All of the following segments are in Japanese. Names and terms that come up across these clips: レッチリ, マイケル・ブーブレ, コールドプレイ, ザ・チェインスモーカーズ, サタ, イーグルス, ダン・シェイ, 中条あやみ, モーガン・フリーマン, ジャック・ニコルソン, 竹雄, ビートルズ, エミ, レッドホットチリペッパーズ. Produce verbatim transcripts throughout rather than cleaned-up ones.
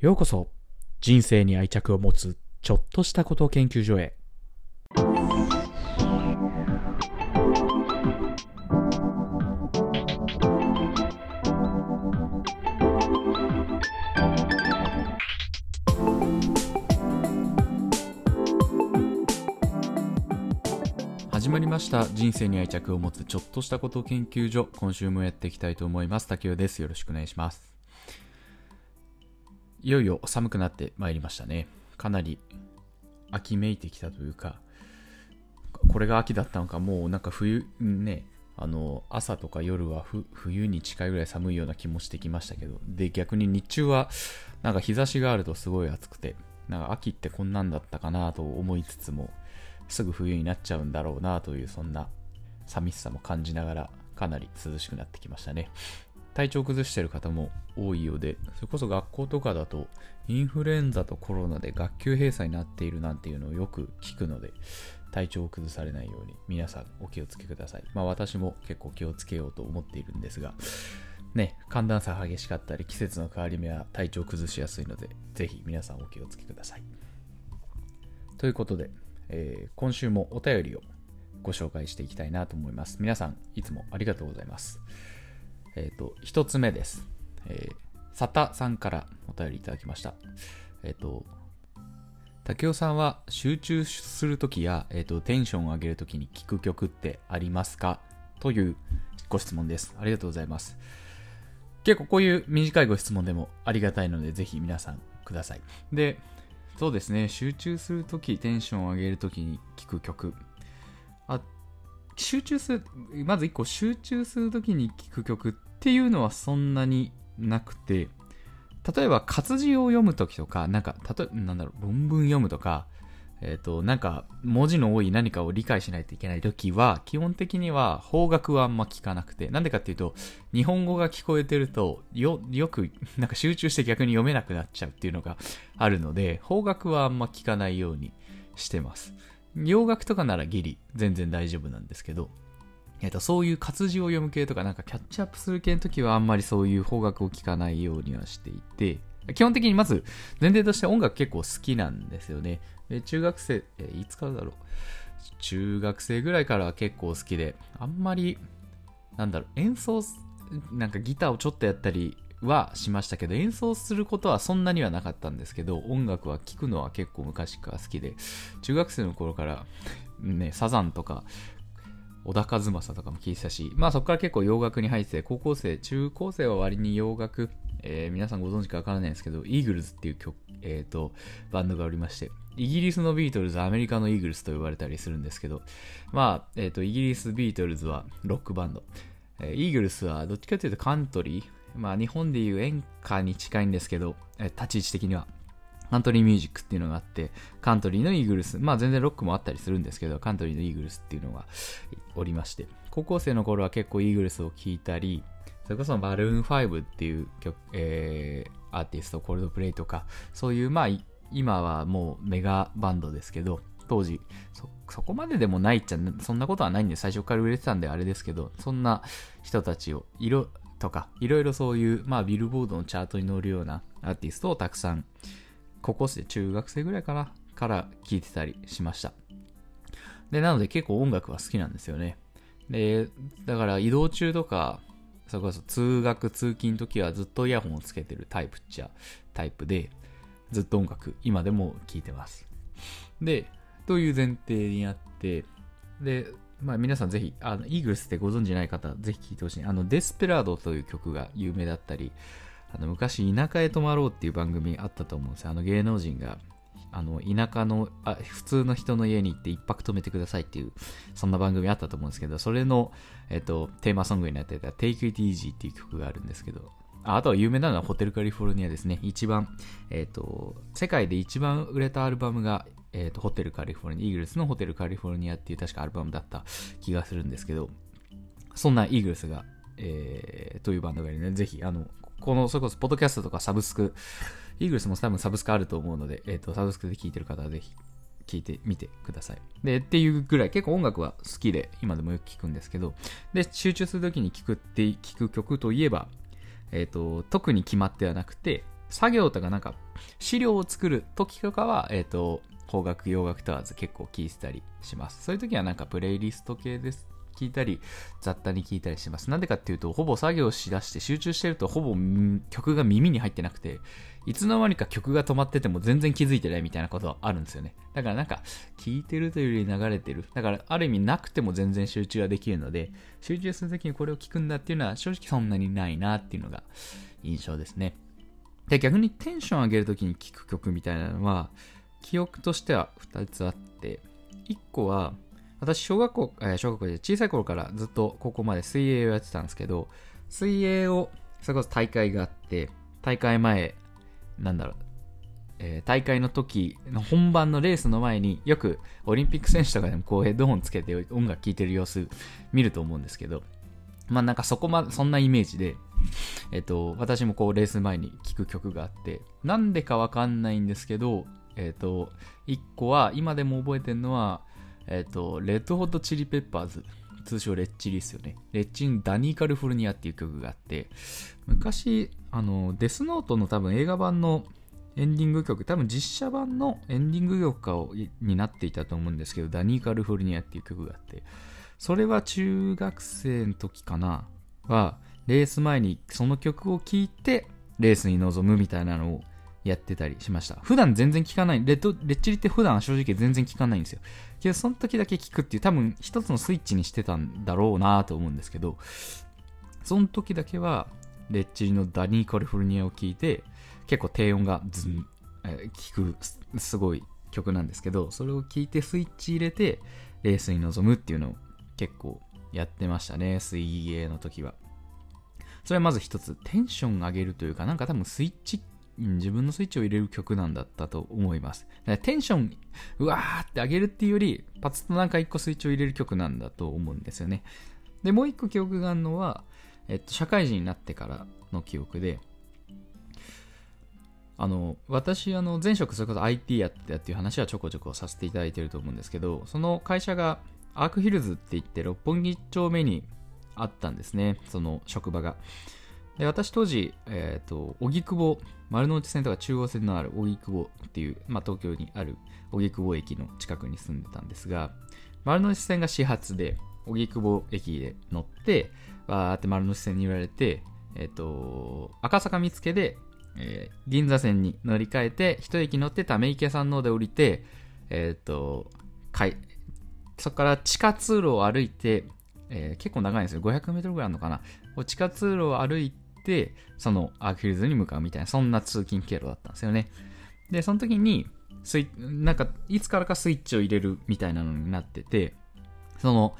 ようこそ人生に愛着を持つちょっとしたこと研究所へ。始まりました。人生に愛着を持つちょっとしたこと研究所、今週もやっていきたいと思います。竹雄です。よろしくお願いします。いよいよ寒くなってまいりましたね。かなり秋めいてきたというか、これが秋だったのか、もうなんか冬ね、あの朝とか夜はふ冬に近いぐらい寒いような気もしてきましたけど、で逆に日中はなんか日差しがあるとすごい暑くて、なんか秋ってこんなんだったかなと思いつつも、すぐ冬になっちゃうんだろうなという、そんな寂しさも感じながら、かなり涼しくなってきましたね。体調崩している方も多いようで、それこそ学校とかだとインフルエンザとコロナで学級閉鎖になっているなんていうのをよく聞くので、体調を崩されないように皆さんお気をつけください。まあ私も結構気をつけようと思っているんですがね、寒暖差激しかったり季節の変わり目は体調崩しやすいので、ぜひ皆さんお気をつけください。ということで、えー、今週もお便りをご紹介していきたいなと思います。皆さんいつもありがとうございます。えーと、一つ目です、えー、サタさんからお便りいただきました。えーと、竹雄さんは集中するときや、えーと、テンションを上げるときに聴く曲ってありますかというご質問です。ありがとうございます。結構こういう短いご質問でもありがたいので、ぜひ皆さんください。でそうですね、集中するとき、テンションを上げるときに聴く曲、あ、集中する、まずいっこ、集中するときに聴く曲っていうのはそんなになくて、例えば活字を読むときとか、なんか、例えば、なんだろう、論文読むとか、えっと、なんか、文字の多い何かを理解しないといけないときは、基本的には邦楽はあんま聴かなくて、なんでかっていうと、日本語が聞こえてると、よ、よく、なんか集中して逆に読めなくなっちゃうっていうのがあるので、邦楽はあんま聴かないようにしてます。洋楽とかならギリ、全然大丈夫なんですけど、えっと、そういう活字を読む系とか、なんかキャッチアップする系のときは、あんまりそういう邦楽を聴かないようにはしていて、基本的にまず前提として音楽結構好きなんですよね。で中学生、えいつからだろう、中学生ぐらいからは結構好きで、あんまりなんだろう、演奏なんかギターをちょっとやったりはしましたけど、演奏することはそんなにはなかったんですけど、音楽は聴くのは結構昔から好きで、中学生の頃からね、サザンとか小田和正とかも聴いてたし、まあそこから結構洋楽に入って、高校生、中高生は割に洋楽、えー、皆さんご存知かわからないんですけど、イーグルズっていう曲、えーと、バンドがおりまして、イギリスのビートルズ、アメリカのイーグルスと呼ばれたりするんですけど、まあ、えーと、イギリスビートルズはロックバンド、えー、イーグルスはどっちかというとカントリー、まあ日本でいう演歌に近いんですけど、えー、立ち位置的にはカントリーミュージックっていうのがあって、カントリーのイーグルス、まあ全然ロックもあったりするんですけど、カントリーのイーグルスっていうのがおりまして、高校生の頃は結構イーグルスを聴いたり、それこそバルーンファイブっていう曲、えー、アーティスト、コールドプレイとか、そういう、まあ今はもうメガバンドですけど、当時 そ, そこまででもないっちゃ、そんなことはないんで、最初から売れてたんであれですけど、そんな人たちを、色とかいろいろ、そういう、まあビルボードのチャートに乗るようなアーティストをたくさん高校生、中学生ぐらいかなから聴いてたりしました。でなので結構音楽は好きなんですよね。でだから移動中とか、それこそ通学通勤の時はずっとイヤホンをつけてるタイプっちゃタイプで、ずっと音楽今でも聴いてます。でという前提にあって、でまあ皆さんぜひ、あのイーグルスってご存じない方ぜひ聴いてほしい。あのデスペラードという曲が有名だったり、あの昔田舎へ泊まろうっていう番組あったと思うんですよ。あの芸能人があの田舎のあ普通の人の家に行って一泊泊めてくださいっていう、そんな番組あったと思うんですけど、それの、えっと、テーマソングになってた Take It Easy っていう曲があるんですけど、 あ, あとは有名なのはホテルカリフォルニアですね。一番、えっと、世界で一番売れたアルバムが、えっと、ホテルカリフォルニア、イーグルスのホテルカリフォルニアっていう確かアルバムだった気がするんですけど、そんなイーグルスが、えー、というバンドがいるので、ぜひあのこの、それこそ、ポッドキャストとかサブスク、イーグルスも多分サブスクあると思うので、えっと、サブスクで聴いてる方はぜひ聴いてみてください。で、っていうぐらい、結構音楽は好きで、今でもよく聴くんですけど、で、集中するときに聴くって、聴く曲といえば、えっと、特に決まってはなくて、作業とかなんか資料を作る時とかは、えっと、邦楽洋楽問わず結構聴いてたりします。そういう時はなんかプレイリスト系です。聴いたり雑多に聴いたりします。なんでかっていうと、ほぼ作業しだして集中してるとほぼ曲が耳に入ってなくて、いつの間にか曲が止まってても全然気づいてないみたいなことはあるんですよね。だからなんか聴いてるというより流れてる。だからある意味なくても全然集中はできるので、集中するときにこれを聴くんだっていうのは正直そんなにないなっていうのが印象ですね。で、逆にテンション上げるときに聴く曲みたいなのは記憶としてはふたつあって、いっこは私小学校、えー、小学校で小さい頃からずっと高校まで水泳をやってたんですけど、水泳をそれこそ大会があって、大会前なんだろう、えー、大会の時の本番のレースの前によくオリンピック選手とかでもこうヘッドホンつけて音楽聴いてる様子見ると思うんですけど、まあなんかそこまでそんなイメージで、えっと私もこうレース前に聴く曲があって、なんでかわかんないんですけど、えっといっこは今でも覚えてるのは、えっと、レッドホットチリペッパーズ、通称レッチリですよね。レッチンダニーカルフォルニアっていう曲があって、昔、あの、デスノートの多分映画版のエンディング曲、多分実写版のエンディング曲かをになっていたと思うんですけど、ダニーカルフォルニアっていう曲があって、それは中学生の時かな、は、レース前にその曲を聴いて、レースに臨むみたいなのをやってたりしました。普段全然聞かないレッドレッチリって普段正直全然聞かないんですよ。けどその時だけ聞くっていう、多分一つのスイッチにしてたんだろうなと思うんですけど、その時だけはレッチリのダニーカリフォルニアを聞いて、結構低音がズン、えー、聞くすごい曲なんですけど、それを聞いてスイッチ入れてレースに臨むっていうのを結構やってましたね、水泳の時は。それはまず一つ、テンション上げるというか、なんか多分スイッチ、自分のスイッチを入れる曲なんだったと思います。だからテンションうわーって上げるっていうより、パツッとなんか一個スイッチを入れる曲なんだと思うんですよね。でもう一個記憶があるのは、えっと、社会人になってからの記憶で、あの私あの前職それこそ アイティー やってたっていう話はちょこちょこさせていただいてると思うんですけど、その会社がアークヒルズって言って六本木丁目にあったんですね、その職場が。で私当時、えーと、荻窪、丸の内線とか中央線のある荻窪っていう、まあ、東京にある荻窪駅の近くに住んでたんですが、丸の内線が始発で、荻窪駅で乗って、わーって丸の内線に揺られて、えーと、赤坂見附で、えー、銀座線に乗り換えて、一駅乗ってため池山王で降りて、えーと、かい、そこから地下通路を歩いて、えー、結構長いんですよ、ごひゃくメートルぐらいあるのかな、地下通路を歩いて、でそのアークヒルズに向かうみたいな、そんな通勤経路だったんですよね。でその時にスイなんかいつからかスイッチを入れるみたいなのになってて、その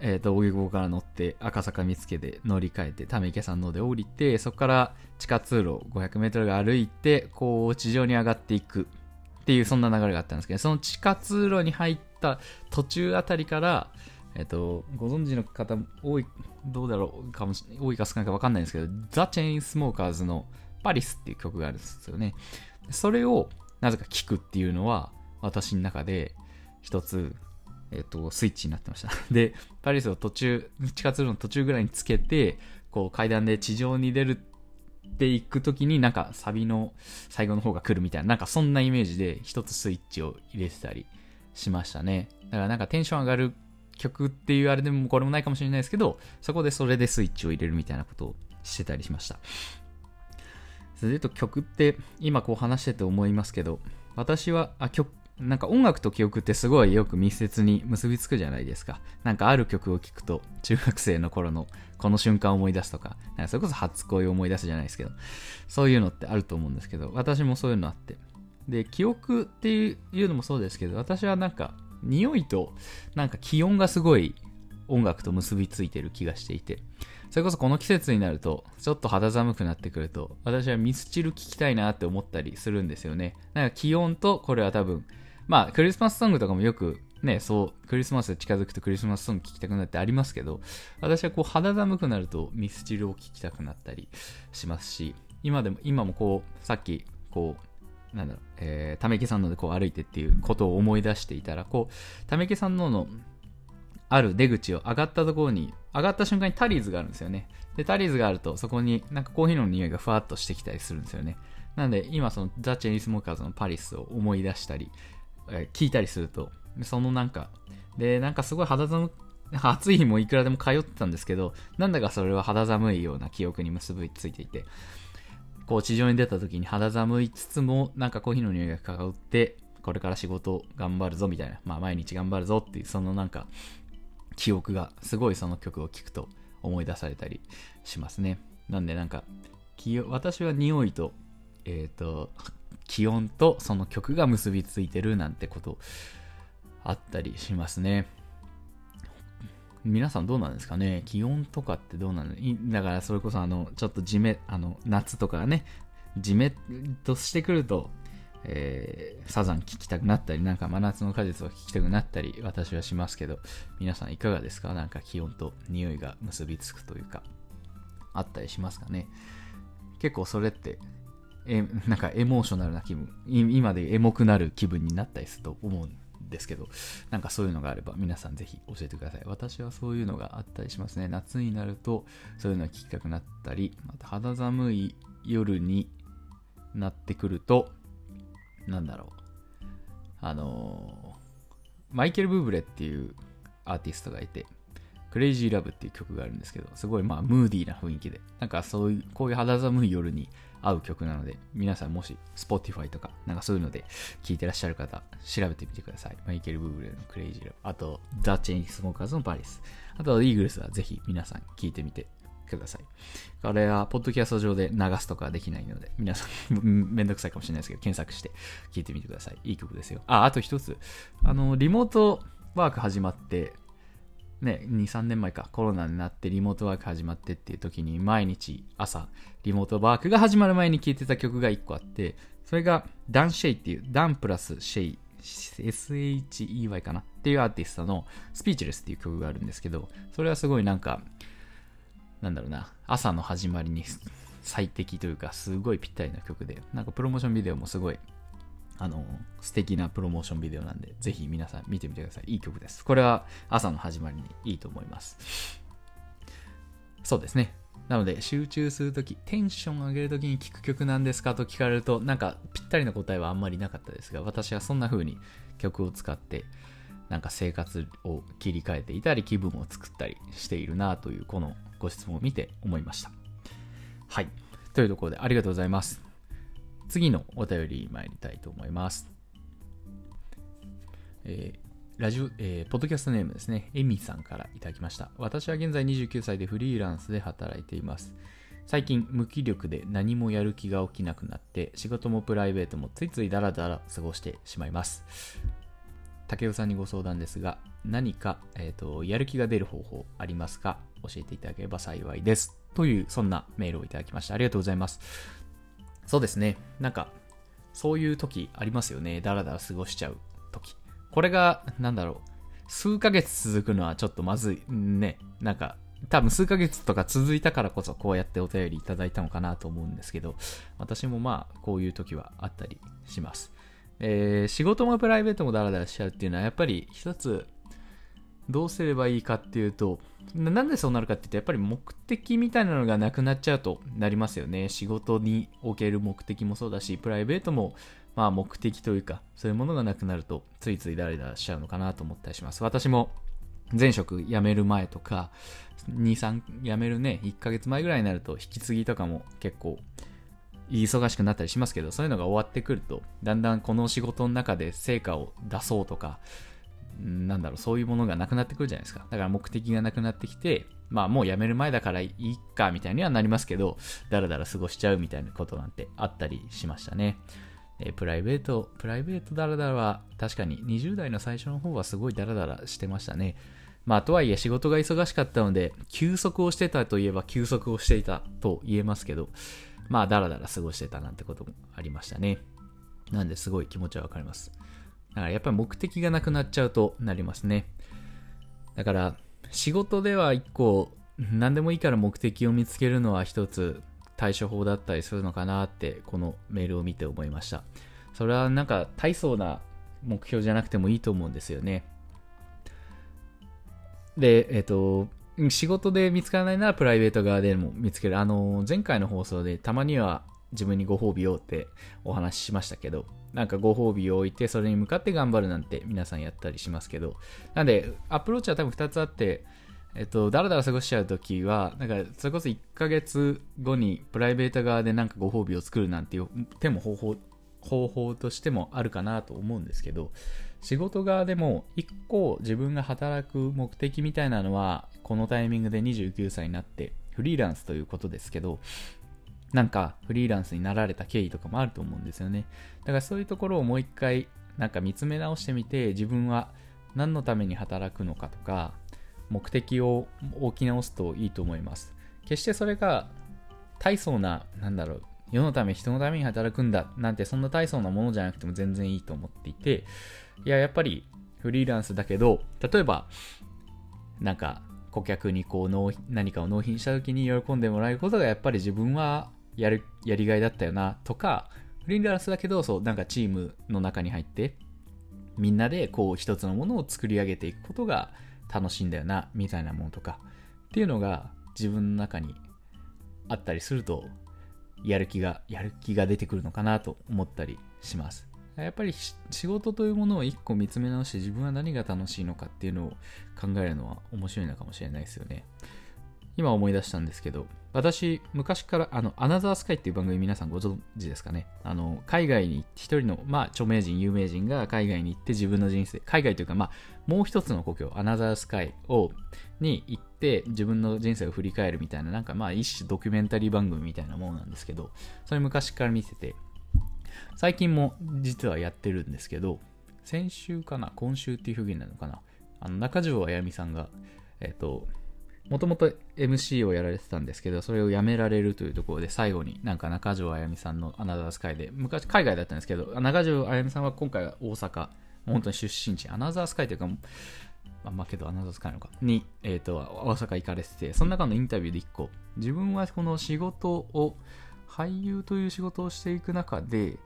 えっ、ー、と荻窪から乗って赤坂見附で乗り換えて溜池山王で降りて、そこから地下通路 ごひゃくメートル が歩いてこう地上に上がっていくっていう、そんな流れがあったんですけど、その地下通路に入った途中あたりからえっと、ご存知の方多い、どうだろうかもし、多いか少ないか分かんないんですけど、ザ・チェインスモーカーズのパリスっていう曲があるんですよね。それをなぜか聴くっていうのは、私の中で一つ、えっと、スイッチになってました。で、パリスを途中、地下通路の途中ぐらいにつけて、こう階段で地上に出るっていくときに、なんかサビの最後の方が来るみたいな、なんかそんなイメージで一つスイッチを入れてたりしましたね。だからなんかテンション上がる曲っていうあれでもこれもないかもしれないですけど、そこでそれでスイッチを入れるみたいなことをしてたりしました。それで言うと曲って今こう話してて思いますけど、私はあ曲なんか音楽と記憶ってすごいよく密接に結びつくじゃないですか。なんかある曲を聴くと中学生の頃のこの瞬間を思い出すとか、 なんかそれこそ初恋を思い出すじゃないですけど、そういうのってあると思うんですけど、私もそういうのあって、で記憶っていうのもそうですけど、私はなんか匂いとなんか気温がすごい音楽と結びついてる気がしていて、それこそこの季節になるとちょっと肌寒くなってくると、私はミスチル聴きたいなって思ったりするんですよね。なんか気温と、これは多分まあクリスマスソングとかもよくね、そうクリスマス近づくとクリスマスソング聴きたくなってありますけど、私はこう肌寒くなるとミスチルを聴きたくなったりしますし、今でも今もこうさっきこうなんだろう、えー、溜池山王でこう歩いてっていうことを思い出していたら、こう溜池山王のある出口を上がったところに、上がった瞬間にタリーズがあるんですよね。でタリーズがあるとそこになんかコーヒーの匂いがふわっとしてきたりするんですよね。なんで今そのザ・チェインスモーカーズのパリスを思い出したり、えー、聞いたりすると、そのなんかでなんかすごい肌寒暑い日もいくらでも通ってたんですけど、なんだかそれは肌寒いような記憶に結びついていて、こう地上に出た時に肌寒いつつもなんかコーヒーの匂いが香ってこれから仕事頑張るぞみたいな、まあ毎日頑張るぞっていうそのなんか記憶がすごいその曲を聴くと思い出されたりしますね。なんでなんか私は匂いとえっと気温とその曲が結びついてるなんてことあったりしますね。皆さんどうなんですかね。気温とかってどうなの。だからそれこそあのちょっとじめあの夏とかねじめっとしてくると、えー、サザン聴きたくなったり、なんか真夏の果実を聴きたくなったり私はしますけど、皆さんいかがですか。なんか気温と匂いが結びつくというかあったりしますかね。結構それってえなんかエモーショナルな気分、今でエモくなる気分になったりすると思うんですけど、なんかそういうのがあれば皆さんぜひ教えてください。私はそういうのがあったりしますね。夏になるとそういうのが聞きたくなったり、また肌寒い夜になってくるとなんだろうあのー、マイケル・ブーブレっていうアーティストがいて、クレイジー・ラブっていう曲があるんですけど、すごいまあムーディーな雰囲気で、なんかそういうこういう肌寒い夜に合う曲なので、皆さんもし Spotify とかなんかそういうので聴いてらっしゃる方調べてみてください。マイケル・ブーブレのクレイジー・ラブ、あとザ・チェイン・スモーカーズのパリス、あとイーグルスはぜひ皆さん聴いてみてください。これはポッドキャスト上で流すとかできないので、皆さんめんどくさいかもしれないですけど検索して聴いてみてください。いい曲ですよ。あ、あと一つ、あのリモートワーク始まってね、にさんねんまえか、コロナになってリモートワーク始まってっていう時に、毎日朝リモートワークが始まる前に聴いてた曲がいっこあって、それがダン・シェイっていう、ダンプラスシェイ エスエイチイーワイ かなっていうアーティストのスピーチレスっていう曲があるんですけど、それはすごいなんかなんだろうな、朝の始まりに最適というかすごいぴったりな曲で、なんかプロモーションビデオもすごいあの素敵なプロモーションビデオなんで、ぜひ皆さん見てみてください。いい曲です。これは朝の始まりにいいと思います。そうですね。なので集中するとき、テンション上げるときに聴く曲なんですかと聞かれると、なんかぴったりな答えはあんまりなかったですが、私はそんな風に曲を使ってなんか生活を切り替えていたり気分を作ったりしているなというこのご質問を見て思いました。はい、というところでありがとうございます。次のお便り参りたいと思います。えーラジオえー、ポッドキャストネームですね、エミさんからいただきました。私は現在にじゅうきゅうさいでフリーランスで働いています。最近無気力で何もやる気が起きなくなって、仕事もプライベートもついついダラダラ過ごしてしまいます。竹尾さんにご相談ですが、何か、えーと、やる気が出る方法ありますか？教えていただければ幸いです、というそんなメールをいただきました。ありがとうございます。そうですね、なんかそういう時ありますよね。だらだら過ごしちゃう時、これがなんだろう、数ヶ月続くのはちょっとまずいね。なんか多分数ヶ月とか続いたからこそこうやってお便りいただいたのかなと思うんですけど、私もまあこういう時はあったりします。えー、仕事もプライベートもだらだらしちゃうっていうのは、やっぱり一つどうすればいいかっていうと、なんでそうなるかっていうと、やっぱり目的みたいなのがなくなっちゃうとなりますよね。仕事における目的もそうだし、プライベートもまあ目的というか、そういうものがなくなるとついついダラダラしちゃうのかなと思ったりします。私も前職辞める前とか、に、さん辞めるねいっかげつまえぐらいになると、引き継ぎとかも結構忙しくなったりしますけど、そういうのが終わってくると、だんだんこの仕事の中で成果を出そうとか、なんだろう、そういうものがなくなってくるじゃないですか。だから目的がなくなってきて、まあもう辞める前だからいいかみたいにはなりますけど、だらだら過ごしちゃうみたいなことなんてあったりしましたね。えプライベートプライベートだらだらは確かににじゅう代の最初の方はすごいだらだらしてましたね。まあとはいえ仕事が忙しかったので休息をしてたといえば休息をしていたと言えますけど、まあだらだら過ごしてたなんてこともありましたね。なんですごい気持ちはわかります。だからやっぱり目的がなくなっちゃうとなりますね。だから仕事では一個何でもいいから目的を見つけるのは一つ対処法だったりするのかなってこのメールを見て思いました。それはなんか大層な目標じゃなくてもいいと思うんですよね。で、えっと、仕事で見つからないならプライベート側でも見つける。あの、前回の放送でたまには自分にご褒美をってお話ししましたけど、なんかご褒美を置いてそれに向かって頑張るなんて皆さんやったりしますけど、なんでアプローチは多分ふたつあって、えっと、だらだら過ごしちゃうときは、なんかそれこそいっかげつごにプライベート側でなんかご褒美を作るなんていう手も方法、方法としてもあるかなと思うんですけど、仕事側でもいっこ自分が働く目的みたいなのは、このタイミングでにじゅうきゅうさいになってフリーランスということですけど、なんかフリーランスになられた経緯とかもあると思うんですよね。だからそういうところをもう一回なんか見つめ直してみて、自分は何のために働くのかとか目的を置き直すといいと思います。決してそれが大層な、なんだろう、世のため人のために働くんだなんて、そんな大層なものじゃなくても全然いいと思っていて、いややっぱりフリーランスだけど、例えばなんか顧客にこう何かを納品した時に喜んでもらえることがやっぱり自分はやるやりがいだったよなとか、フリーランスだけど、そうなんかチームの中に入ってみんなでこう一つのものを作り上げていくことが楽しいんだよなみたいなものとかっていうのが自分の中にあったりすると、やる気がやる気が出てくるのかなと思ったりします。やっぱり仕事というものを一個見つめ直して、自分は何が楽しいのかっていうのを考えるのは面白いのかもしれないですよね。今思い出したんですけど、私昔からあのアナザースカイっていう番組、皆さんご存知ですかね。あの海外に一人の、まあ、著名人有名人が海外に行って自分の人生、海外というか、まあ、もう一つの故郷アナザースカイをに行って自分の人生を振り返るみたいな、なんかまあ一種ドキュメンタリー番組みたいなものなんですけど、それ昔から見てて、最近も実はやってるんですけど、先週かな今週っていう表現なのかな、あの中条あやみさんがえっともともと エムシー をやられてたんですけど、それをやめられるというところで、最後になんか中条あやみさんのアナザースカイで、昔海外だったんですけど、中条あやみさんは今回は大阪、本当に出身地アナザースカイというか、あんまけどアナザースカイのかに、えーと、大阪行かれてて、その中のインタビューでいっこ、自分はこの仕事を、俳優という仕事をしていく中で、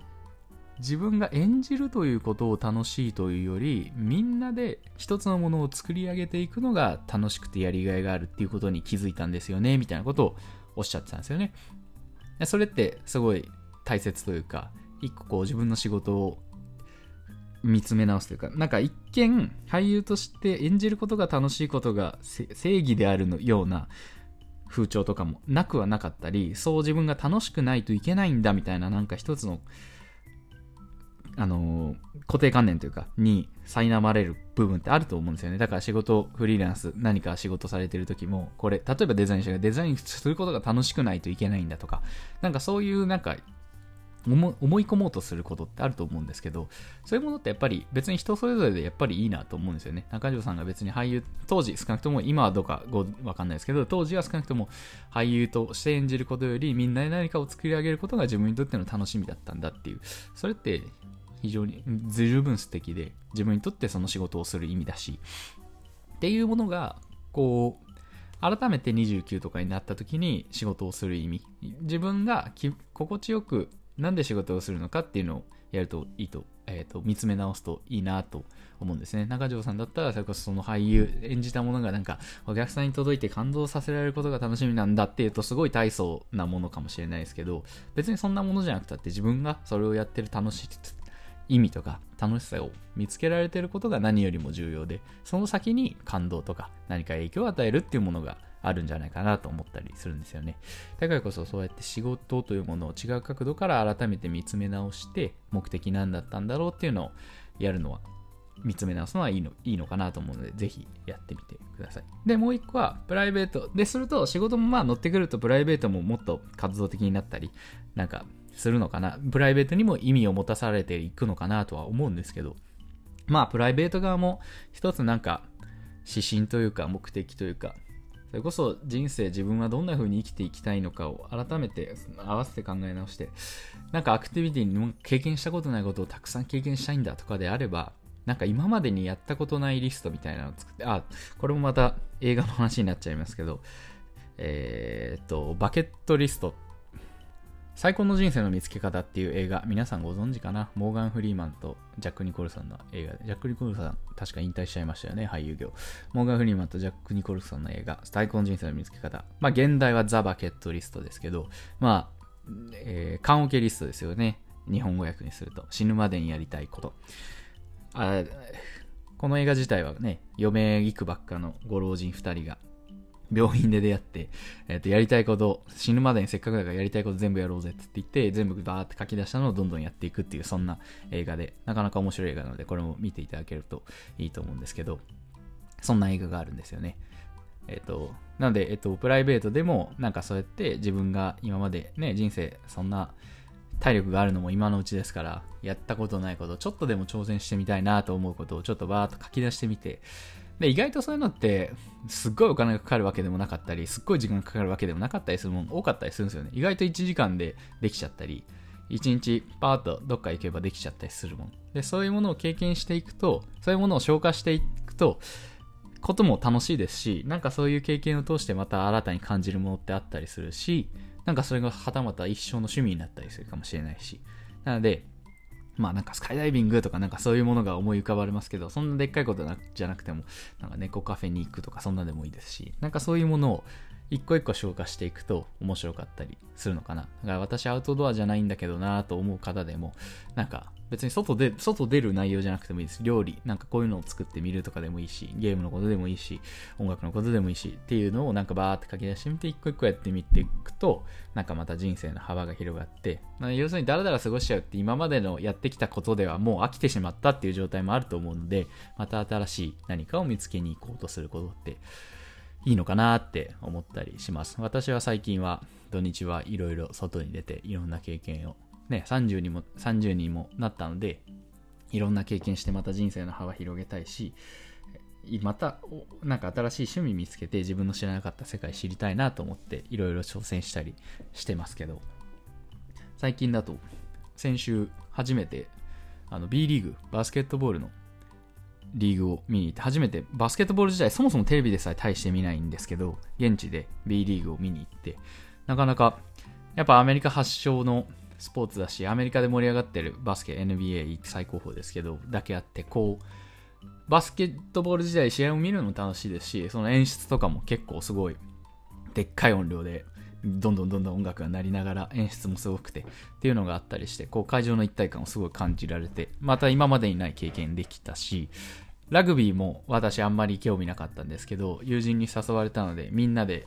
自分が演じるということを楽しいというより、みんなで一つのものを作り上げていくのが楽しくてやりがいがあるっていうことに気づいたんですよねみたいなことをおっしゃってたんですよね。それってすごい大切というか、一個こう自分の仕事を見つめ直すというか、なんか一見俳優として演じることが楽しいことが正義であるのような風潮とかもなくはなかったり、そう自分が楽しくないといけないんだみたいな、なんか一つのあの固定観念というかに苛まれる部分ってあると思うんですよね。だから仕事、フリーランス、何か仕事されてる時も、これ例えばデザイン者がデザインすることが楽しくないといけないんだとか、なんかそういうなんか思い込もうとすることってあると思うんですけど、そういうものってやっぱり別に人それぞれでやっぱりいいなと思うんですよね。中条さんが別に俳優、当時少なくとも、今はどうかわかんないですけど、当時は少なくとも俳優として演じることより、みんなで何かを作り上げることが自分にとっての楽しみだったんだっていう、それって非常に十分素敵で、自分にとってその仕事をする意味だしっていうものが、こう改めてにじゅうきゅうとかになった時に仕事をする意味、自分が心地よくなんで仕事をするのかっていうのをやるといいと、えーと、見つめ直すといいなと思うんですね。中条さんだったら、それこそその俳優演じたものがなんかお客さんに届いて感動させられることが楽しみなんだっていうと、すごい大層なものかもしれないですけど、別にそんなものじゃなくたって、自分がそれをやってる楽しい意味とか楽しさを見つけられてることが何よりも重要で、その先に感動とか何か影響を与えるっていうものがあるんじゃないかなと思ったりするんですよね。だからこそ、そうやって仕事というものを違う角度から改めて見つめ直して、目的何だったんだろうっていうのをやるのは、見つめ直すのはいいの、いいのかなと思うので、ぜひやってみてください。で、もう一個はプライベートですると、仕事もまあ乗ってくると、プライベートももっと活動的になったりなんかするのかな、プライベートにも意味を持たされていくのかなとは思うんですけど、まあプライベート側も一つなんか指針というか目的というか、それこそ人生、自分はどんな風に生きていきたいのかを改めて合わせて考え直して、なんかアクティビティに経験したことないことをたくさん経験したいんだとかであれば、なんか今までにやったことないリストみたいなのを作って、あ、これもまた映画の話になっちゃいますけど、えーっとバケットリスト、最高の人生の見つけ方っていう映画、皆さんご存知かな。モーガン・フリーマンとジャック・ニコルソンの映画で、ジャック・ニコルソン確か引退しちゃいましたよね、俳優業。モーガン・フリーマンとジャック・ニコルソンの映画最高の人生の見つけ方、まあ現代はザ・バケットリストですけど、まあ、えー、棺桶リストですよね、日本語訳にすると。死ぬまでにやりたいこと。あ、この映画自体はね、嫁ぎくばっかのご老人ふたりが病院で出会って、えっと、やりたいこと、死ぬまでにせっかくだからやりたいこと全部やろうぜって言って、全部バーって書き出したのをどんどんやっていくっていう、そんな映画で、なかなか面白い映画なので、これも見ていただけるといいと思うんですけど、そんな映画があるんですよね。えっと、なので、えっと、プライベートでも、なんかそうやって自分が今までね、人生、そんな体力があるのも今のうちですから、やったことないこと、ちょっとでも挑戦してみたいなと思うことをちょっとバーっと書き出してみて、で意外とそういうのってすっごいお金がかかるわけでもなかったり、すっごい時間がかかるわけでもなかったりするもの多かったりするんですよね。意外といちじかんでできちゃったり、いちにちパーッとどっか行けばできちゃったりするもので、そういうものを経験していくと、そういうものを消化していくとことも楽しいですし、なんかそういう経験を通してまた新たに感じるものってあったりするし、なんかそれがはたまた一生の趣味になったりするかもしれないし、なのでまあなんかスカイダイビングとかなんかそういうものが思い浮かばれますけど、そんなでっかいことじゃなくても、なんか猫カフェに行くとかそんなでもいいですし、なんかそういうものを一個一個消化していくと面白かったりするのかな。だから私アウトドアじゃないんだけどなぁと思う方でも、なんか別に外で、外出る内容じゃなくてもいいです。料理、なんかこういうのを作ってみるとかでもいいし、ゲームのことでもいいし、音楽のことでもいいしっていうのをなんかバーって書き出してみて、一個一個やってみていくと、なんかまた人生の幅が広がって、要するにダラダラ過ごしちゃうって今までのやってきたことではもう飽きてしまったっていう状態もあると思うので、また新しい何かを見つけに行こうとすることっていいのかなって思ったりします。私は最近は土日はいろいろ外に出ていろんな経験をね、30にも、30にもなったので、いろんな経験してまた人生の幅広げたいし、またなんか新しい趣味見つけて自分の知らなかった世界知りたいなと思っていろいろ挑戦したりしてますけど、最近だと先週初めてあの B リーグ、バスケットボールのリーグを見に行って、初めてバスケットボール自体そもそもテレビでさえ大して見ないんですけど、現地で B リーグを見に行って、なかなかやっぱアメリカ発祥のスポーツだし、アメリカで盛り上がってるバスケ エヌビーエー 最高峰ですけどだけあって、こうバスケットボール自体試合を見るのも楽しいですし、その演出とかも結構すごいでっかい音量でどんどんどんどん音楽が鳴りながら、演出もすごくてっていうのがあったりして、こう会場の一体感をすごい感じられて、また今までにない経験できたし、ラグビーも私あんまり興味なかったんですけど、友人に誘われたのでみんなで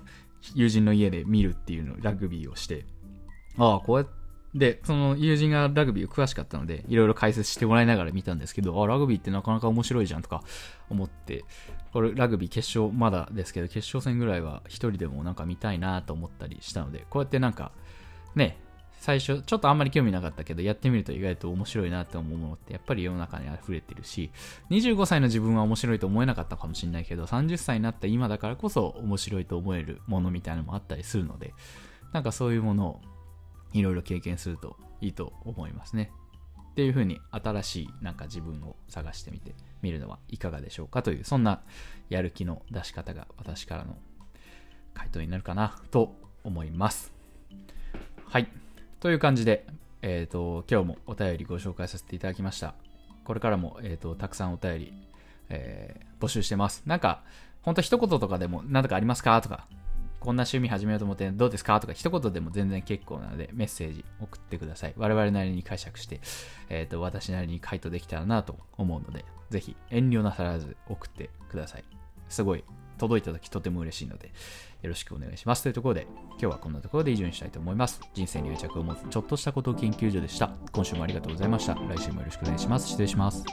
友人の家で見るっていうのをラグビーをして、ああこうやってで、その友人がラグビーを詳しかったので、いろいろ解説してもらいながら見たんですけど、あ、ラグビーってなかなか面白いじゃんとか思って、これラグビー決勝まだですけど、決勝戦ぐらいは一人でもなんか見たいなと思ったりしたので、こうやってなんか、ね、最初ちょっとあんまり興味なかったけど、やってみると意外と面白いなって思うものってやっぱり世の中に溢れてるし、にじゅうごさいの自分は面白いと思えなかったかもしれないけど、さんじゅっさいになった今だからこそ面白いと思えるものみたいなのもあったりするので、なんかそういうものをいろいろ経験するといいと思いますね。っていう風に新しいなんか自分を探してみてみるのはいかがでしょうかという、そんなやる気の出し方が私からの回答になるかなと思います。はい。という感じで、えーと、今日もお便りご紹介させていただきました。これからも、えーと、たくさんお便り、えー、募集してます。なんか本当一言とかでも何とかありますかとか、こんな趣味始めようと思ってどうですかとか一言でも全然結構なので、メッセージ送ってください。我々なりに解釈して、えーと、私なりに回答できたらなと思うので、ぜひ遠慮なさらず送ってください。すごい届いた時とても嬉しいのでよろしくお願いします。というところで今日はこんなところで以上にしたいと思います。人生に癒着を持つちょっとしたこと研究所でした。今週もありがとうございました。来週もよろしくお願いします。失礼します。